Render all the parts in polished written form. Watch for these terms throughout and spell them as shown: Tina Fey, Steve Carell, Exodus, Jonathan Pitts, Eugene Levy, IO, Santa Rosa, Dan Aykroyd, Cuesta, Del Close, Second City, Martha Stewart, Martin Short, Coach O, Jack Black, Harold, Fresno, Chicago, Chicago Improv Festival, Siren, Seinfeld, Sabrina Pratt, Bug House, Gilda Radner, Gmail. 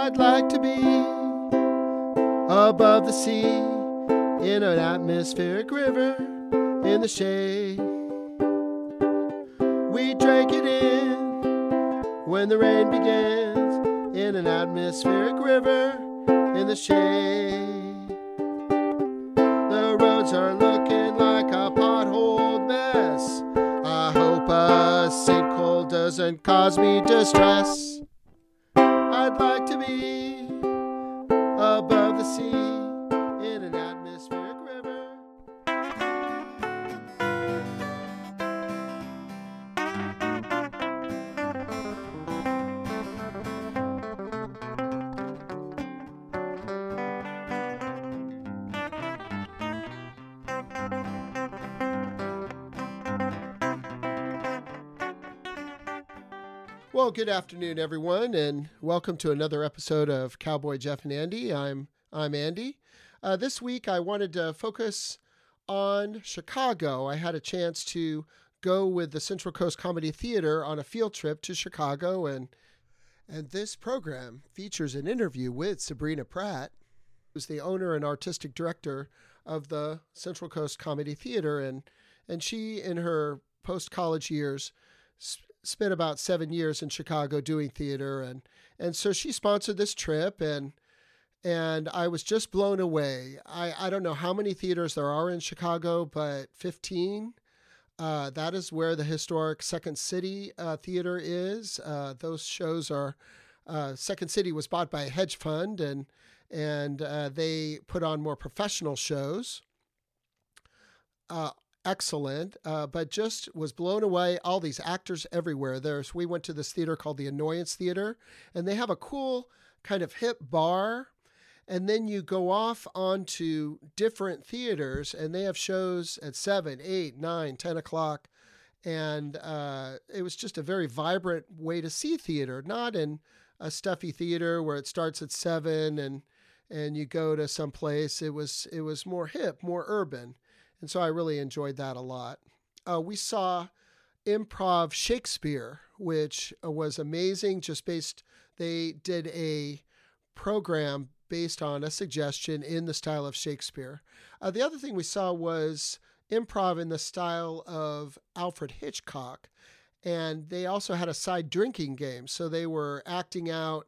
I'd like to be above the sea in an atmospheric river in the shade. We drank it in when the rain begins in an atmospheric river in the shade. The roads are looking like a potholed mess. I hope a sinkhole doesn't cause me distress. I'd like to be above the sea in an atmospheric river. Well, good afternoon, everyone, and welcome to another episode of Cowboy Jeff and Andy. I'm Andy. This week, I wanted to focus on Chicago. I had a chance to go with the Central Coast Comedy Theater on a field trip to Chicago, and this program features an interview with Sabrina Pratt, who's the owner and artistic director of the Central Coast Comedy Theater, and she, in her post-college years, spent about 7 years in Chicago doing theater. And so she sponsored this trip and I was just blown away. I don't know how many theaters there are in Chicago, but 15. That is where the historic Second City Theater is. Those shows are, Second City was bought by a hedge fund and they put on more professional shows. Excellent, but just was blown away. All these actors everywhere. We went to this theater called the Annoyance Theater, and they have a cool kind of hip bar. And then you go off onto different theaters, and they have shows at 7, 8, 9, 10 o'clock. And it was just a very vibrant way to see theater, not in a stuffy theater where it starts at 7 and you go to some place. It was more hip, more urban. And so I really enjoyed that a lot. We saw Improv Shakespeare, which was amazing. They did a program based on a suggestion in the style of Shakespeare. The other thing we saw was improv in the style of Alfred Hitchcock. And they also had a side drinking game. So they were acting out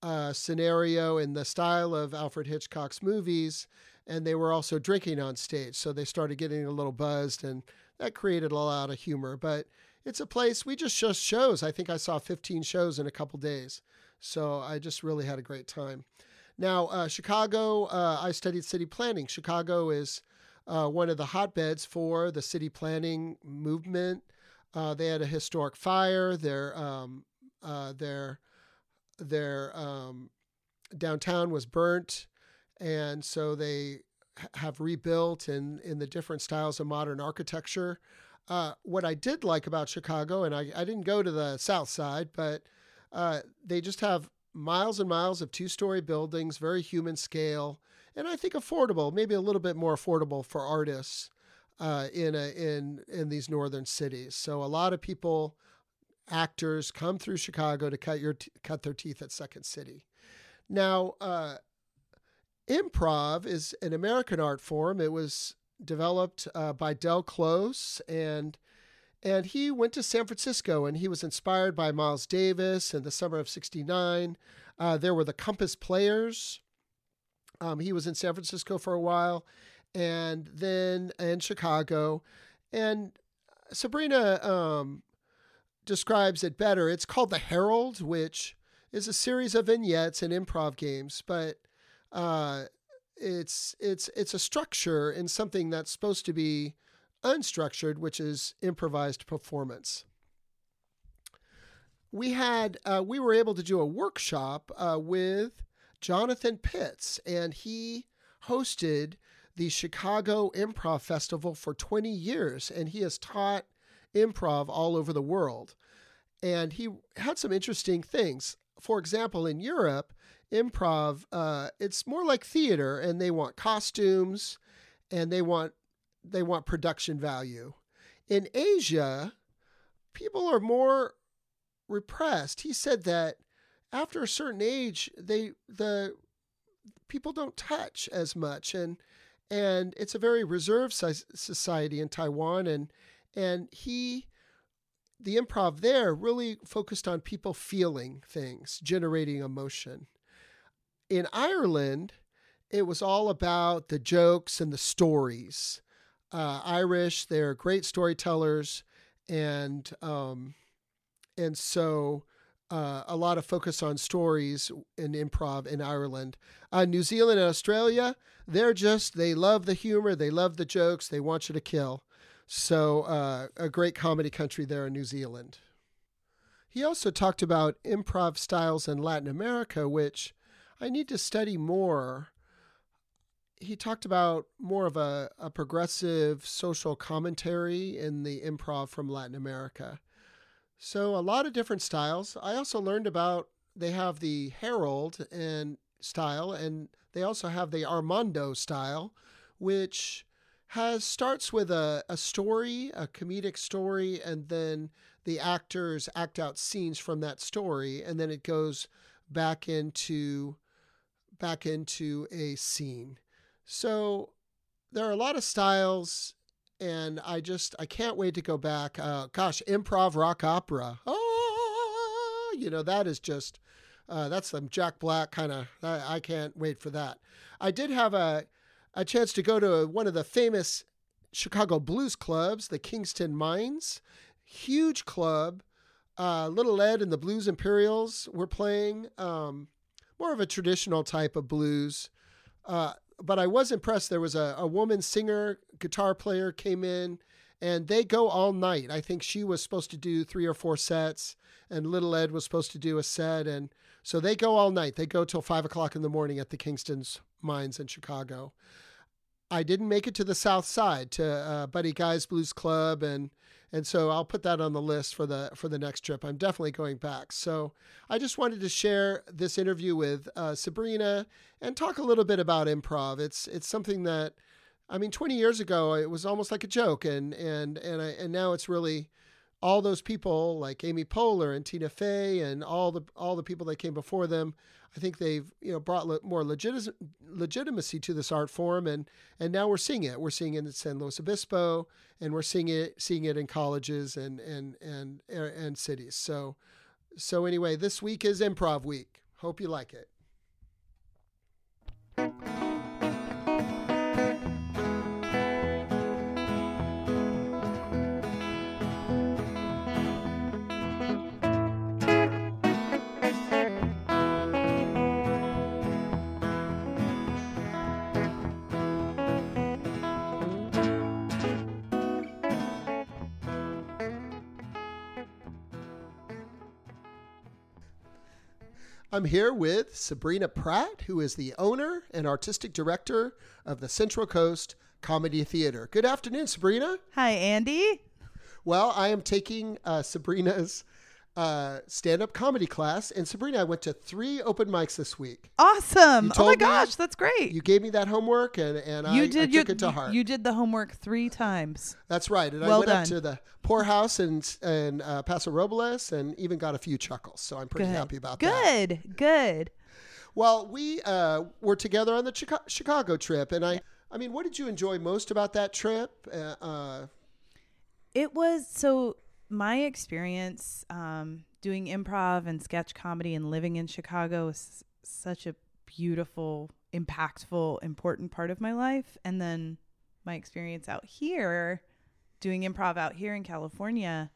a scenario in the style of Alfred Hitchcock's movies. And they were also drinking on stage, so they started getting a little buzzed, and that created a lot of humor. But it's a place, we just shows. I think I saw 15 shows in a couple days, so I just really had a great time. Now, Chicago, I studied city planning. Chicago is one of the hotbeds for the city planning movement. They had a historic fire. Their downtown was burnt. And so they have rebuilt in the different styles of modern architecture. What I did like about Chicago, and I didn't go to the South Side, but they just have miles and miles of two-story buildings, very human scale, and I think affordable, maybe a little bit more affordable for artists in these northern cities. So a lot of people, actors, come through Chicago to cut their teeth at Second City. Now, improv is an American art form. It was developed by Del Close, and he went to San Francisco, and he was inspired by Miles Davis in the summer of '69. There were the Compass Players. He was in San Francisco for a while, and then in Chicago. And Sabrina describes it better. It's called the Harold, which is a series of vignettes and improv games, but it's a structure in something that's supposed to be unstructured, which is improvised performance. We were able to do a workshop with Jonathan Pitts, and he hosted the Chicago Improv Festival for 20 years, and he has taught improv all over the world. And he had some interesting things. For example, in Europe, improv, it's more like theater, and they want costumes, and they want production value. In Asia, people are more repressed. He said that after a certain age, the people don't touch as much, and it's a very reserved society in Taiwan, and the improv there really focused on people feeling things, generating emotion. In Ireland, it was all about the jokes and the stories. Irish, they're great storytellers, and so a lot of focus on stories and improv in Ireland. New Zealand and Australia, they love the humor, they love the jokes, they want you to kill. So a great comedy country there in New Zealand. He also talked about improv styles in Latin America, which I need to study more. He talked about more of a progressive social commentary in the improv from Latin America. So a lot of different styles. I also learned about, they have the Harold and style, and they also have the Armando style, which starts with a story, a comedic story, and then the actors act out scenes from that story, and then it goes back into a scene. So there are a lot of styles, and I can't wait to go back. Improv rock opera. Oh, that is just, that's some Jack Black kind of, I can't wait for that. I did have a chance to go to one of the famous Chicago blues clubs, the Kingston Mines, huge club. Little Ed and the Blues Imperials were playing, more of a traditional type of blues, but I was impressed. There was a woman singer, guitar player came in, and they go all night. I think she was supposed to do 3 or 4 sets, and Little Ed was supposed to do a set. And so they go all night. They go till 5 o'clock in the morning at the Kingston Mines in Chicago. I didn't make it to the South Side to Buddy Guy's Blues Club. And so I'll put that on the list for the next trip. I'm definitely going back. So I just wanted to share this interview with Sabrina and talk a little bit about improv. It's something that, 20 years ago, it was almost like a joke. And now it's really all those people like Amy Poehler and Tina Fey and all the people that came before them. I think they've brought more legitimacy to this art form, and now we're seeing it. We're seeing it in San Luis Obispo, and we're seeing it in colleges and cities. So anyway, this week is Improv Week. Hope you like it. I'm here with Sabrina Pratt, who is the owner and artistic director of the Central Coast Comedy Theater. Good afternoon, Sabrina. Hi, Andy. Well, I am taking Sabrina's stand-up comedy class. And Sabrina, I went to 3 open mics this week. Awesome. Oh my gosh, that's great. You gave me that homework, and I took it to heart. You did the homework 3 times. That's right. And well, I went up to the poorhouse and Paso Robles and even got a few chuckles. So I'm pretty happy about that. Good. Well, we were together on the Chicago trip. And I mean, what did you enjoy most about that trip? It was so... My experience doing improv and sketch comedy and living in Chicago is such a beautiful, impactful, important part of my life. And then my experience out here, doing improv out here in California,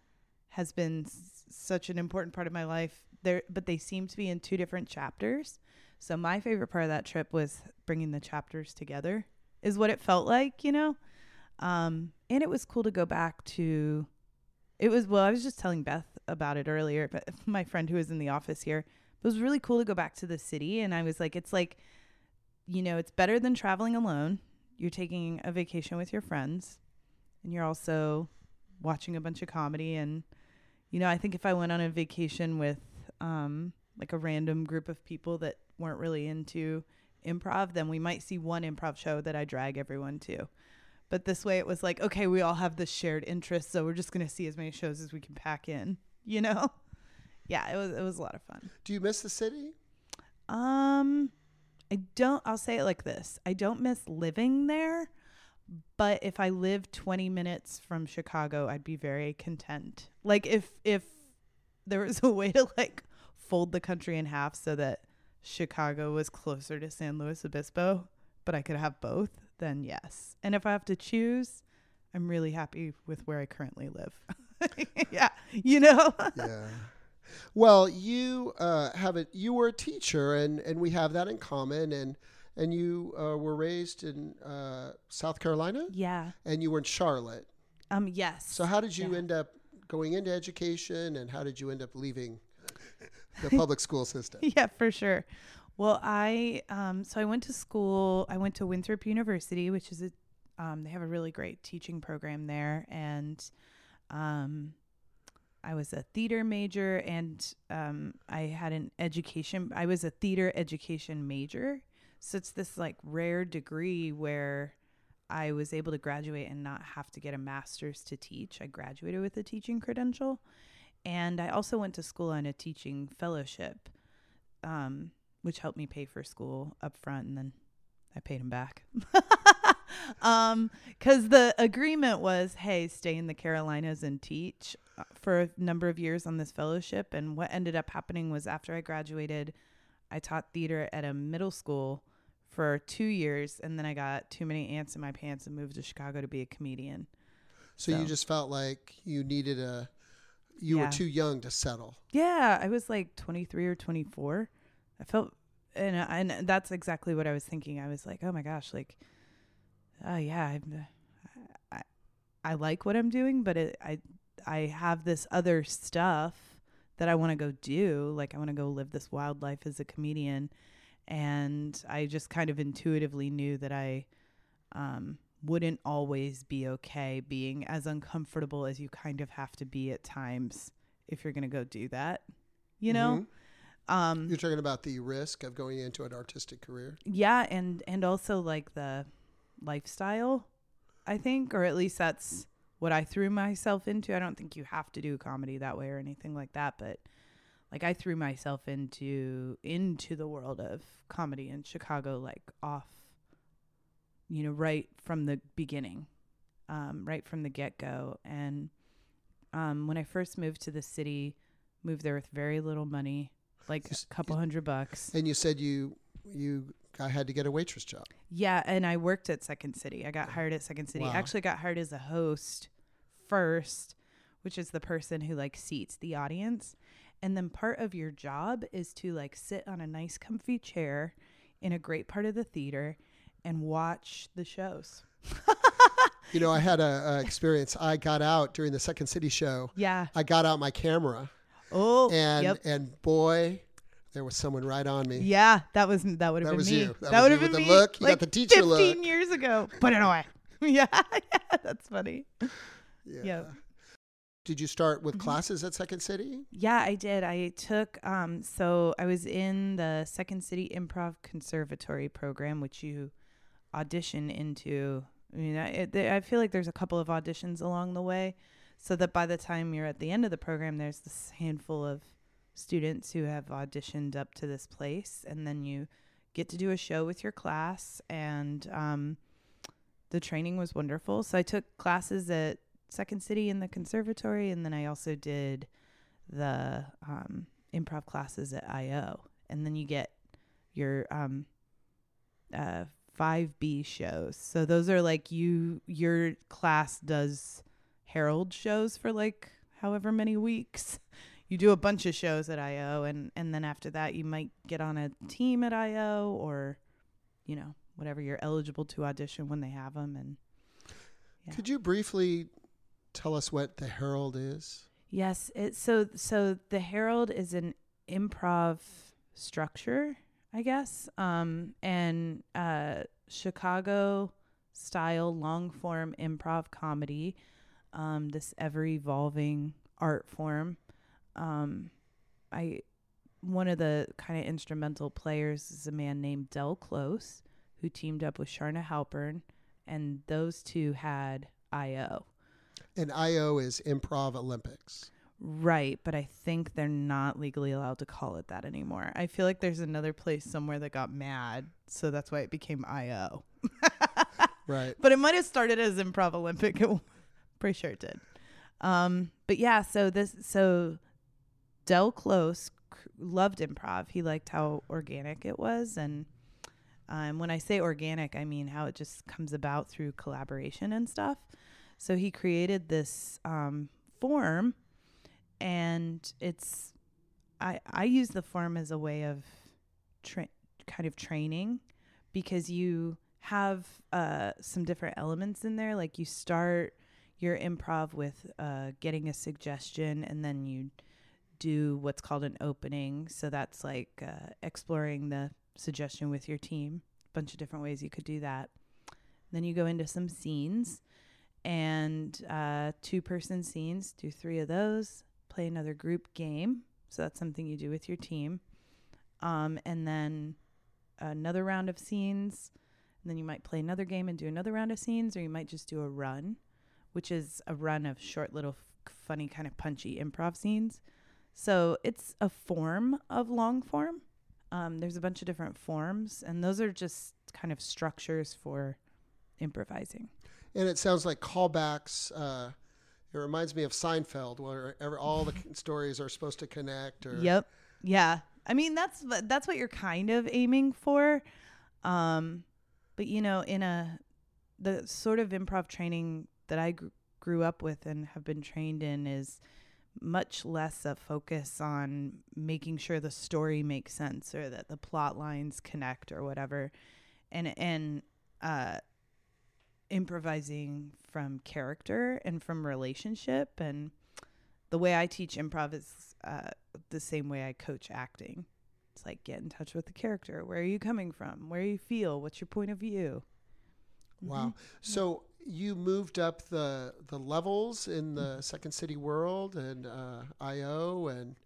has been such an important part of my life. But they seem to be in 2 different chapters. So my favorite part of that trip was bringing the chapters together, is what it felt like, and it was cool to go back to... I was just telling Beth about it earlier, but my friend who was in the office here, it was really cool to go back to the city. And I was like, it's like, it's better than traveling alone. You're taking a vacation with your friends, and you're also watching a bunch of comedy. And, I think if I went on a vacation with like a random group of people that weren't really into improv, then we might see one improv show that I drag everyone to. But this way it was like, okay, we all have this shared interest, so we're just going to see as many shows as we can pack in, yeah, it was a lot of fun. Do you miss the city? I'll say it like this. I don't miss living there, but if I lived 20 minutes from Chicago, I'd be very content. Like if there was a way to like fold the country in half so that Chicago was closer to San Luis Obispo, but I could have both, then yes. And if I have to choose, I'm really happy with where I currently live. Yeah. You know? Yeah. Well, you you were a teacher, and we have that in common, and you were raised in South Carolina? Yeah. And you were in Charlotte? Yes. So how did you end up going into education, and how did you end up leaving the public school system? Yeah, for sure. Well, I went to school. I went to Winthrop University, which is they have a really great teaching program there. And I was a theater major, and I was a theater education major. So it's this like rare degree where I was able to graduate and not have to get a master's to teach. I graduated with a teaching credential. And I also went to school on a teaching fellowship, which helped me pay for school up front, and then I paid him back. Because the agreement was, hey, stay in the Carolinas and teach for a number of years on this fellowship. And what ended up happening was, after I graduated, I taught theater at a middle school for 2 years, and then I got too many ants in my pants and moved to Chicago to be a comedian. So you just felt like you needed you were too young to settle. Yeah, I was like 23 or 24. I felt, and that's exactly what I was thinking. I was like, oh my gosh, like, oh yeah, I like what I'm doing, but I have this other stuff that I want to go do. Like, I want to go live this wild life as a comedian. And I just kind of intuitively knew that I wouldn't always be okay being as uncomfortable as you kind of have to be at times if you're going to go do that, you know? Mm-hmm. You're talking about the risk of going into an artistic career? Yeah, and also like the lifestyle, I think, or at least that's what I threw myself into. I don't think you have to do comedy that way or anything like that, but like I threw myself into the world of comedy in Chicago, like off, you know, right from the beginning, right from the get-go. And when I first moved there with very little money, like a couple $100. And you said I had to get a waitress job. Yeah, and I worked at Second City. I got hired at Second City. Wow. I actually got hired as a host first, which is the person who like seats the audience. And then part of your job is to like sit on a nice comfy chair in a great part of the theater and watch the shows. You know, I had a experience. I got out during the Second City show. Yeah. I got out my camera. Oh, and boy, there was someone right on me. Yeah, that would have been me. That would have been me. Look, you got the teacher look. 15 years ago. Put it away. Yeah, that's funny. Yeah. Yep. Did you start with classes at Second City? Yeah, I did. I took, so I was in the Second City Improv Conservatory program, which you audition into. I mean, I feel like there's a couple of auditions along the way, so that by the time you're at the end of the program, there's this handful of students who have auditioned up to this place, and then you get to do a show with your class. And the training was wonderful. So I took classes at Second City in the conservatory, and then I also did the improv classes at IO. And then you get your 5B shows. So those are like your class does Harold shows for like however many weeks. You do a bunch of shows at IO, and then after that you might get on a team at IO, or, you know, whatever, you're eligible to audition when they have them. And yeah. Could you briefly tell us what the Harold is? Yes. So the Harold is an improv structure, I guess, and Chicago-style long-form improv comedy, this ever-evolving art form. One of the kind of instrumental players is a man named Del Close, who teamed up with Sharna Halpern, and those two had I.O. And I.O. is Improv Olympics. Right, but I think they're not legally allowed to call it that anymore. I feel like there's another place somewhere that got mad, so that's why it became IO. Right. But it might have started as Improv Olympic. Pretty sure it did. But yeah, so Del Close loved improv. He liked how organic it was, and when I say organic, I mean how it just comes about through collaboration and stuff. So he created this form, and it's I use the form as a way of training, because you have some different elements in there. Like, you start your improv with getting a suggestion, and then you do what's called an opening. So that's like exploring the suggestion with your team, a bunch of different ways you could do that. Then you go into some scenes, and 2-person scenes, do 3 of those, play another group game. So that's something you do with your team. And then another round of scenes, and then you might play another game and do another round of scenes, or you might just do a run, which is a run of short, little, funny, kind of punchy improv scenes. So it's a form of long form. There's a bunch of different forms, and those are just kind of structures for improvising. And it sounds like callbacks. It reminds me of Seinfeld, where all the stories are supposed to connect. Or yep. Yeah. I mean, that's what you're kind of aiming for. But, you know, in the sort of improv training that I grew up with and have been trained in is much less a focus on making sure the story makes sense or that the plot lines connect or whatever, and improvising from character and from relationship. And the way I teach improv is the same way I coach acting. It's like, get in touch with the character. Where are you coming from? Where do you feel? What's your point of view? Wow. Mm-hmm. So you moved up the levels in the Second City world and IO, and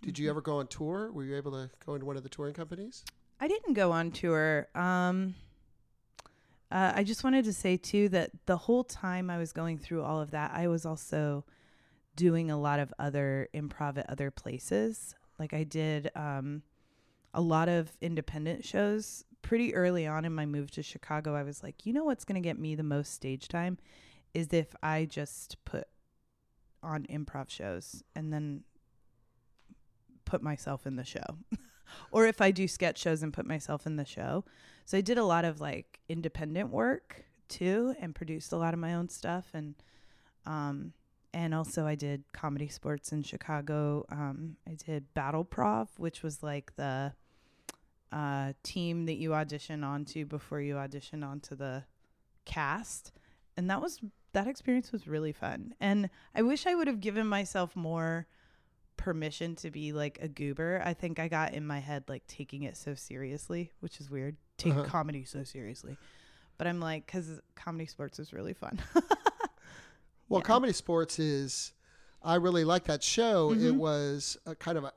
did you ever go on tour? Were you able to go into one of the touring companies? I didn't go on tour. I just wanted to say, too, that the whole time I was going through all of that, I was also doing a lot of other improv at other places. Like, I did a lot of independent shows. Pretty early on in my move to Chicago, I was like, you know what's going to get me the most stage time is if I just put on improv shows and then put myself in the show. Or if I do sketch shows and put myself in the show. So I did a lot of like independent work too, and produced a lot of my own stuff. And also I did Comedy Sports in Chicago. I did Battle Prov, which was like the team that you audition onto before you audition onto the cast, and that experience was really fun. And I wish I would have given myself more permission to be like a goober. I think I got in my head like taking it so seriously, which is weird. Take comedy so seriously, but I'm like, because Comedy Sports is really fun. Well, yeah. Comedy Sports is. I really like that show. Mm-hmm.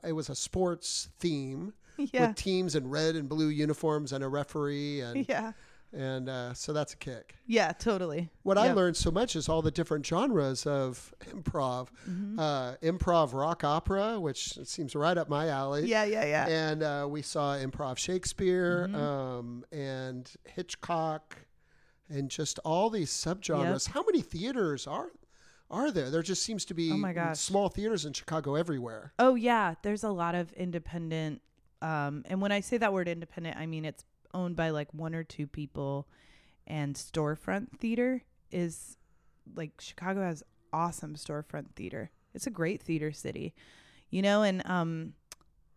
It was a sports theme. Yeah. With teams in red and blue uniforms and a referee. And, yeah. And so that's a kick. Yeah, totally. What I learned so much is all the different genres of improv. Mm-hmm. Improv rock opera, which seems right up my alley. Yeah. And we saw improv Shakespeare and Hitchcock and just all these subgenres. Yep. How many theaters are there? There just seems to be small theaters in Chicago everywhere. Oh, yeah. There's a lot of independent... and when I say that word independent, I mean, it's owned by like 1 or 2 people, and storefront theater is like Chicago has awesome storefront theater. It's a great theater city, you know? And,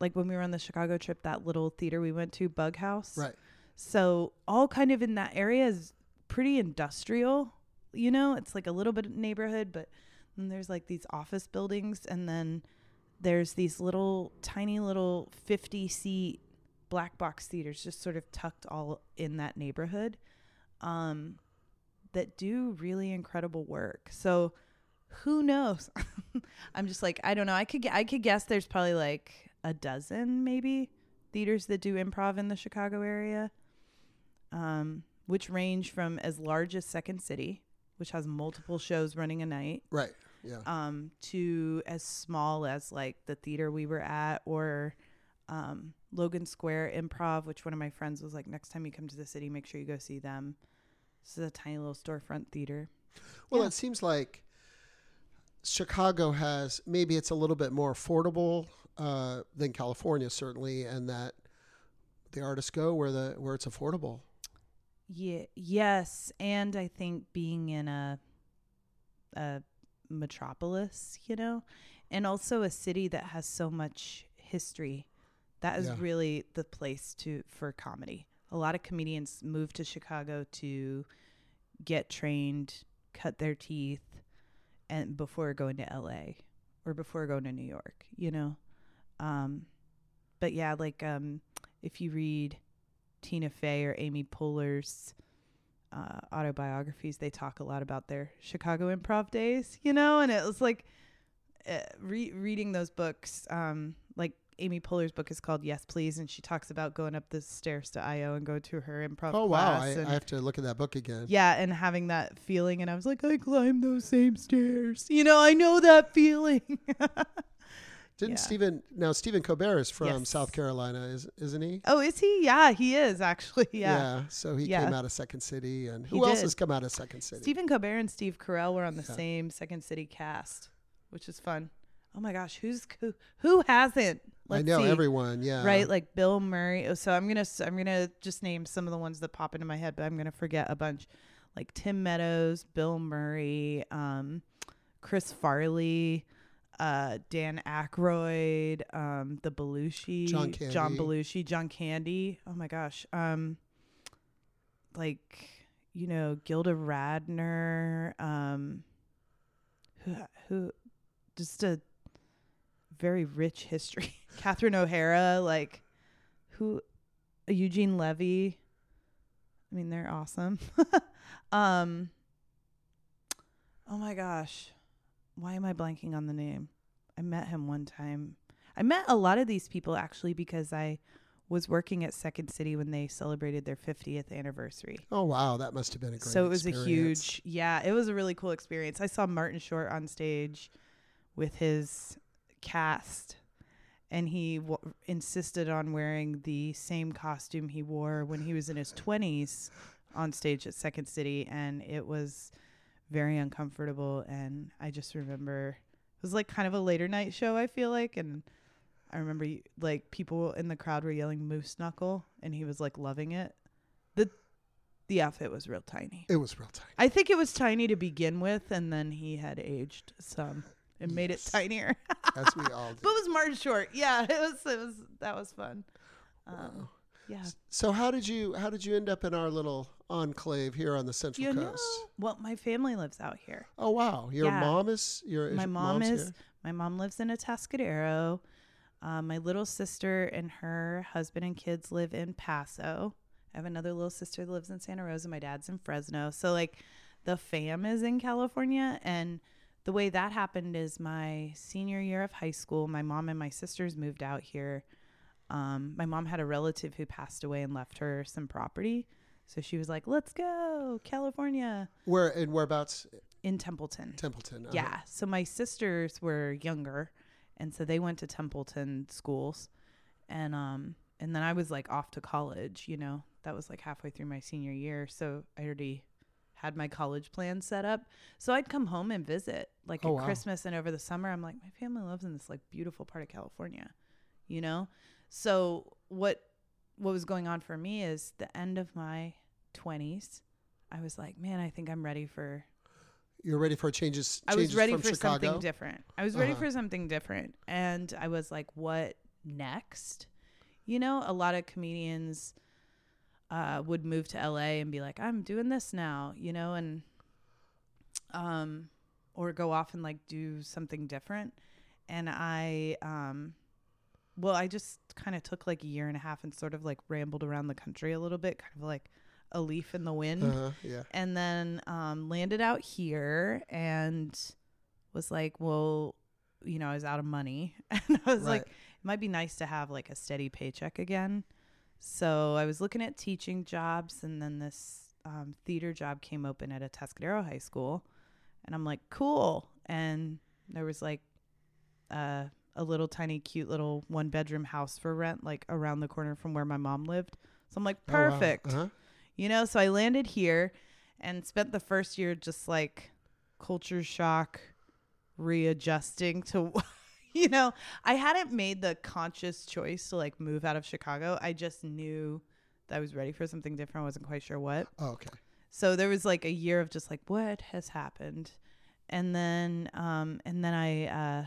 like when we were on the Chicago trip, that little theater we went to, Bug House. Right. So all kind of in that area is pretty industrial, you know, it's like a little bit of neighborhood, but then there's like these office buildings, and then there's these little, tiny little 50-seat black box theaters just sort of tucked all in that neighborhood that do really incredible work. So who knows? I'm just like, I don't know. I could guess there's probably like 12 maybe theaters that do improv in the Chicago area, which range from as large as Second City, which has multiple shows running a night. Right. yeah. To as small as like the theater we were at, or Logan Square Improv, which one of my friends was like, next time you come to the city, make sure you go see them. This is a tiny little storefront theater. Well, yeah. It seems like Chicago has, maybe it's a little bit more affordable than California, certainly, and that the artists go where it's affordable. Yeah. Yes, and I think being in a metropolis, you know, and also a city that has so much history, that is really the place for comedy. A lot of comedians move to Chicago to get trained, cut their teeth, and before going to LA or before going to New York, you know. But yeah, like if you read Tina Fey or Amy Poehler's autobiographies, they talk a lot about their Chicago improv days, you know. And it was like reading those books, like Amy Poehler's book is called Yes Please, and she talks about going up the stairs to IO and go to her improv class. Oh wow, I have to look at that book again. Yeah, and having that feeling, and I was like, I climbed those same stairs, you know, I know that feeling. Stephen Colbert is from South Carolina, isn't he? Oh, is he? Yeah, he is actually. Yeah. So he came out of Second City, and who else has come out of Second City? Stephen Colbert and Steve Carell were on the same Second City cast, which is fun. Oh my gosh, who hasn't? Let's see. Everyone. Yeah. Right, like Bill Murray. So I'm gonna just name some of the ones that pop into my head, but I'm gonna forget a bunch, like Tim Meadows, Bill Murray, Chris Farley. Dan Aykroyd, the Belushi, John Candy. Oh my gosh. Like, you know, Gilda Radner, who just a very rich history. Catherine O'Hara, like Eugene Levy. I mean, they're awesome. Oh my gosh. Why am I blanking on the name? I met him one time. I met a lot of these people actually because I was working at Second City when they celebrated their 50th anniversary. Oh wow, that must have been a great experience. So it was it was a really cool experience. I saw Martin Short on stage with his cast, and he insisted on wearing the same costume he wore when he was in his 20s on stage at Second City, and it was very uncomfortable. And I just remember it was like kind of a later night show, I feel like, and I remember like people in the crowd were yelling moose knuckle, and he was like loving it. The outfit was real tiny. I think it was tiny to begin with, and then he had aged some and made it tinier. As we all do. But it was Martin Short. Yeah, it was that was fun. Wow. Yeah. So how did you end up in our little enclave here on the Central Coast? Well, my family lives out here. Oh wow, my mom lives in Atascadero. My little sister and her husband and kids live in Paso. I have another little sister that lives in Santa Rosa. My dad's in Fresno. So like the fam is in California, and the way that happened is my senior year of high school, my mom and my sisters moved out here. My mom had a relative who passed away and left her some property. So she was like, let's go, California. Whereabouts? In Templeton. Uh-huh. Yeah. So my sisters were younger, and so they went to Templeton schools. And then I was like off to college, you know. That was like halfway through my senior year. So I already had my college plan set up. So I'd come home and visit like at Christmas and over the summer. I'm like, my family lives in this like beautiful part of California, you know. So what was going on for me is the end of my 20s. I was like, man, I think I'm ready for. You're ready for changes. I was ready for something different. And I was like, what next? You know, a lot of comedians would move to LA and be like, I'm doing this now, you know, and or go off and like do something different. And I just kind of took like a year and a half and sort of like rambled around the country a little bit, kind of like a leaf in the wind. Uh-huh, yeah. And then landed out here and was like, well, you know, I was out of money. And I was like, it might be nice to have like a steady paycheck again. So I was looking at teaching jobs, and then this theater job came open at Atascadero High School. And I'm like, cool. and there was like a little tiny cute little one bedroom house for rent like around the corner from where my mom lived. So I'm like, perfect. Oh, wow. Uh-huh. You know, so I landed here and spent the first year just like culture shock, readjusting to, you know, I hadn't made the conscious choice to like move out of Chicago. I just knew that I was ready for something different. I wasn't quite sure what. Oh, okay. So there was like a year of just like, what has happened? And then I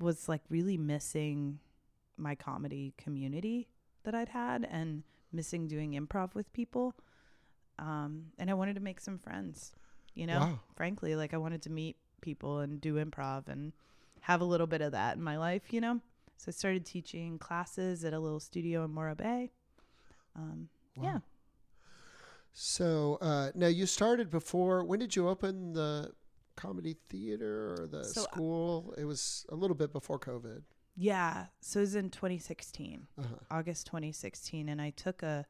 was like really missing my comedy community that I'd had and missing doing improv with people. And I wanted to make some friends, you know, wow. Frankly, like I wanted to meet people and do improv and have a little bit of that in my life, you know? So I started teaching classes at a little studio in Morro Bay. Wow. Yeah. So now you started before, when did you open the comedy theater or the school? It was a little bit before COVID. Yeah. So it was in 2016, uh-huh. August 2016. And I took a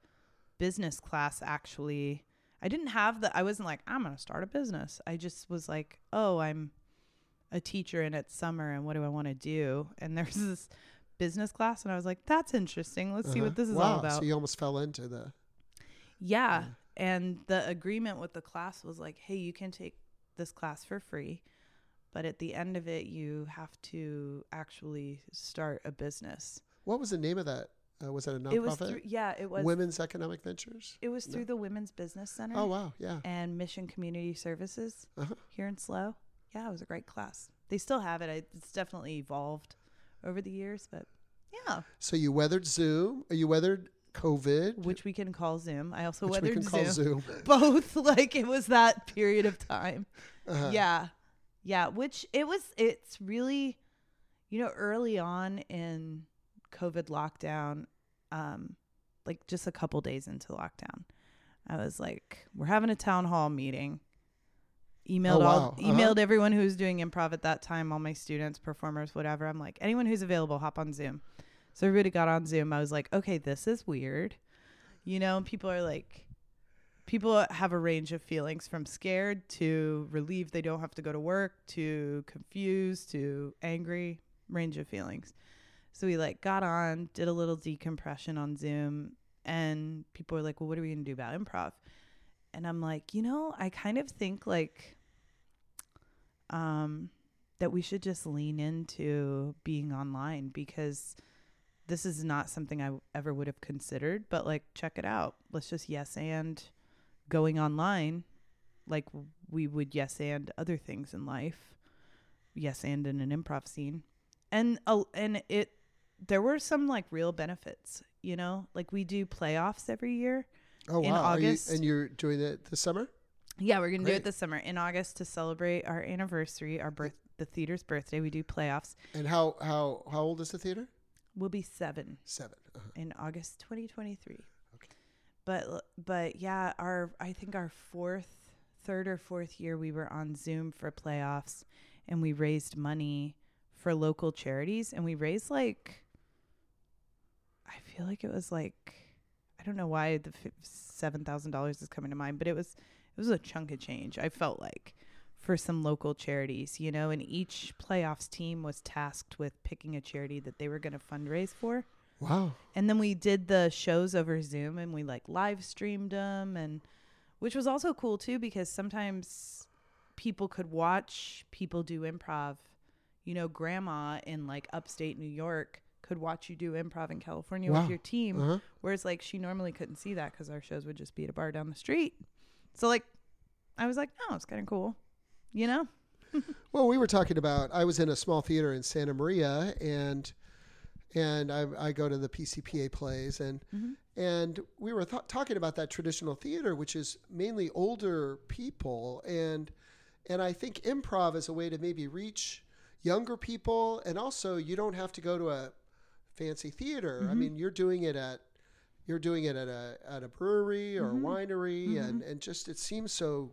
business class, actually. I didn't have the, I wasn't like, I'm going to start a business. I just was like, oh, I'm a teacher and it's summer and what do I want to do? And there's this business class and I was like, that's interesting. Let's uh-huh. see what this is all about. So you almost fell into the. Yeah. Yeah. And the agreement with the class was like, hey, you can take this class for free, but at the end of it, you have to actually start a business. What was the name of that? Was that a nonprofit? It was it was. Women's Economic Ventures? It was through the Women's Business Center. Oh, wow, yeah. And Mission Community Services uh-huh. here in SLO. Yeah, it was a great class. They still have it. It's definitely evolved over the years, but yeah. So you weathered Zoom. You weathered COVID. Which we can call Zoom. I also weathered Zoom. Both, like it was that period of time. Uh-huh. Yeah. Yeah. Which it's really, you know, early on in COVID lockdown, like just a couple days into lockdown, I was like, we're having a town hall meeting. Emailed everyone who's doing improv at that time, all my students, performers, whatever. I'm like, anyone who's available, hop on Zoom. So everybody got on Zoom. I was like, okay, this is weird. You know, people have a range of feelings from scared to relieved they don't have to go to work to confused to angry, range of feelings. So we like got on, did a little decompression on Zoom, and people were like, well, what are we going to do about improv? And I'm like, you know, I kind of think like that we should just lean into being online because – this is not something I ever would have considered, but like, check it out. Let's just yes and going online like we would yes and other things in life. Yes and in an improv scene. And there were some like real benefits, you know? Like we do playoffs every year in August. You're doing it this summer? Yeah, we're going to do it this summer in August to celebrate our anniversary, the theater's birthday. We do playoffs. And how old is the theater? Will be seven uh-huh. in August 2023. Okay, but yeah, I think our third or fourth year we were on Zoom for playoffs, and we raised money for local charities, and we raised like, I feel like it was like, I don't know why the $7,000 is coming to mind, but it was a chunk of change. I felt like. For some local charities, you know, and each playoffs team was tasked with picking a charity that they were going to fundraise for. Wow. And then we did the shows over Zoom and we like live streamed them, and which was also cool too, because sometimes people could watch people do improv, you know, grandma in like upstate New York could watch you do improv in California wow. with your team. Uh-huh. Whereas like she normally couldn't see that because our shows would just be at a bar down the street. So like, I was like, oh, it's kind of cool. You know? Well, we were talking about, I was in a small theater in Santa Maria and I go to the PCPA plays and we were talking about that traditional theater, which is mainly older people. And I think improv is a way to maybe reach younger people. And also you don't have to go to a fancy theater. Mm-hmm. I mean, you're doing it at a brewery or mm-hmm. a winery mm-hmm. and just, it seems so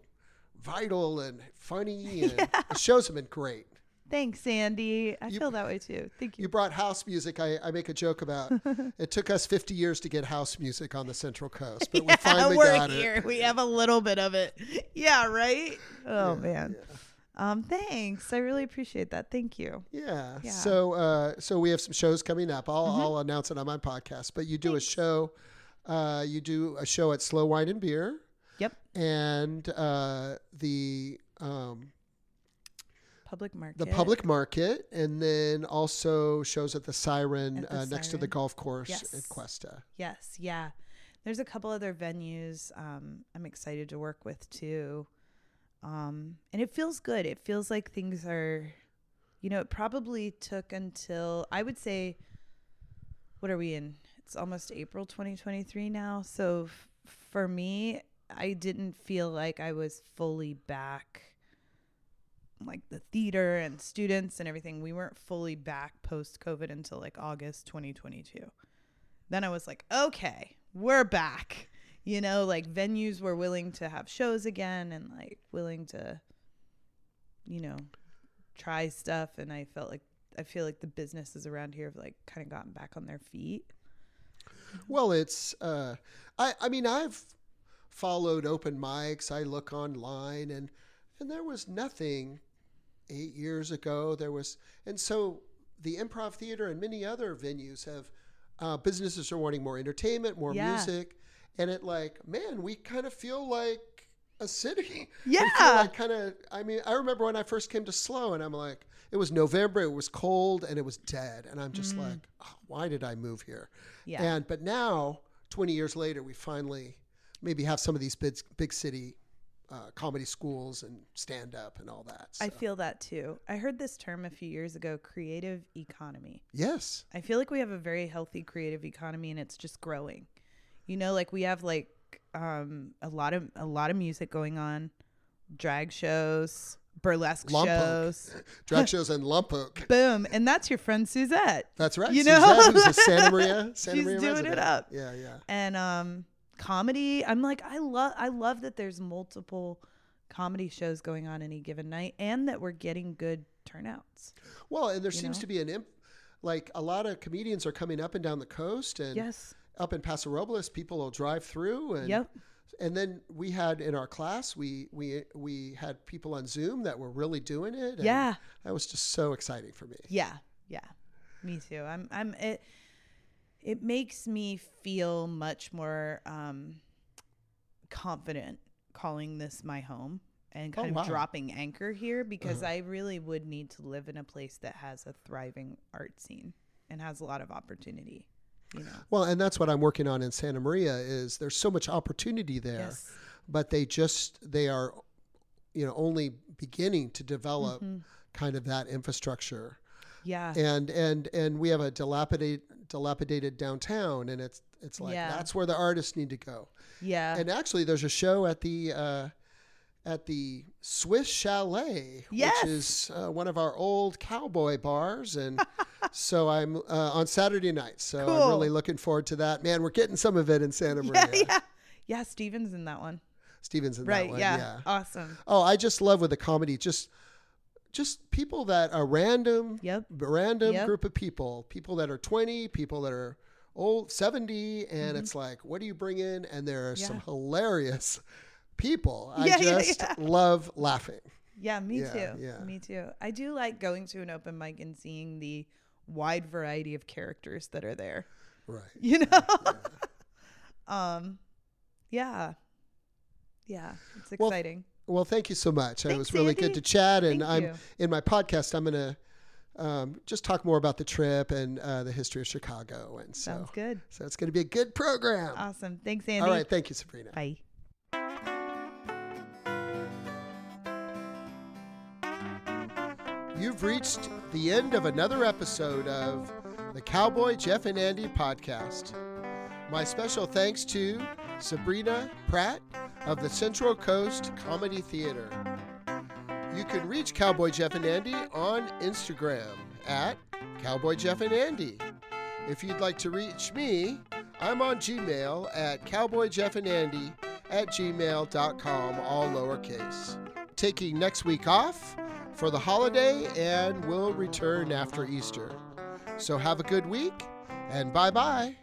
vital and funny, and the shows have been great. Thanks, Andy. I feel that way too. Thank you. You brought house music. I make a joke about it took us 50 years to get house music on the Central Coast, but we finally got it. We have a little bit of it. Yeah, right? Oh, man. Yeah. Thanks. I really appreciate that. Thank you. Yeah. So we have some shows coming up. I'll announce it on my podcast, but you do a show, at Slow Wine and Beer. Yep. And, the public market. And then also shows at the Siren, next to the golf course at Cuesta. Yes. Yeah. There's a couple other venues. I'm excited to work with too. And it feels good. It feels like things are, it probably took until, I would say, what are we in? It's almost April 2023 now. So for me, I didn't feel like I was fully back, like the theater and students and everything. We weren't fully back post-COVID until like August 2022. Then I was like, okay, we're back. Venues were willing to have shows again and like willing to, try stuff. And I feel like the businesses around here have like kind of gotten back on their feet. Well, it's, I've followed open mics. I look online and there was nothing 8 years ago. And so the Improv Theater and many other venues have, businesses are wanting more entertainment, more music. And it we kind of feel like a city. Yeah. I remember when I first came to Slow and I'm like, it was November, it was cold and it was dead. And I'm just why did I move here? Yeah. But now 20 years later, we finally maybe have some of these big city comedy schools and stand up and all that. So. I feel that too. I heard this term a few years ago, creative economy. Yes. I feel like we have a very healthy creative economy and it's just growing. We have a lot of music going on, drag shows, burlesque shows, drag shows, and lump hook. Boom, and that's your friend Suzette. That's right. Suzette, who's a Santa Maria she's doing resident. It up. Yeah, yeah. And comedy. I'm like, I love that there's multiple comedy shows going on any given night, and that we're getting good turnouts. Well, and there seems to be a lot of comedians are coming up and down the coast, and yes. Up in Paso Robles, people will drive through, and and then we had in our class we had people on Zoom that were really doing it. And yeah, that was just so exciting for me. Yeah, me too. It makes me feel much more confident calling this my home and kind of dropping anchor here because I really would need to live in a place that has a thriving art scene and has a lot of opportunity. Well, and that's what I'm working on in Santa Maria is there's so much opportunity there, yes. But they are, only beginning to develop kind of that infrastructure. Yeah. And we have a dilapidated downtown and it's that's where the artists need to go. Yeah. And actually there's a show at the Swiss Chalet, yes. Which is one of our old cowboy bars. And so I'm on Saturday night. So cool. I'm really looking forward to that. Man, we're getting some of it in Santa Maria. Yeah, Stephen's in that one. Right, yeah. Awesome. Oh, I just love with the comedy, just people that are random group of people that are 20, people that are old, 70. And it's like, what do you bring in? And there are some hilarious people. I just love laughing. Yeah, me too. Yeah. Me too. I do like going to an open mic and seeing the wide variety of characters that are there. Right. Yeah. Yeah. It's exciting. Well, thank you so much. Thanks, it was really Andy. Good to chat. And in my podcast, I'm going to just talk more about the trip and the history of Chicago. And so, sounds good. So it's going to be a good program. Awesome. Thanks, Andy. All right. Thank you, Sabrina. Bye. You've reached the end of another episode of the Cowboy Jeff and Andy podcast. My special thanks to Sabrina Pratt of the Central Coast Comedy Theater. You can reach Cowboy Jeff and Andy on Instagram at Cowboy Jeff and Andy. If you'd like to reach me, I'm on Gmail at cowboyjeffandandy@gmail.com, all lowercase. Taking next week off for the holiday, and we'll return after Easter. So have a good week, and bye-bye.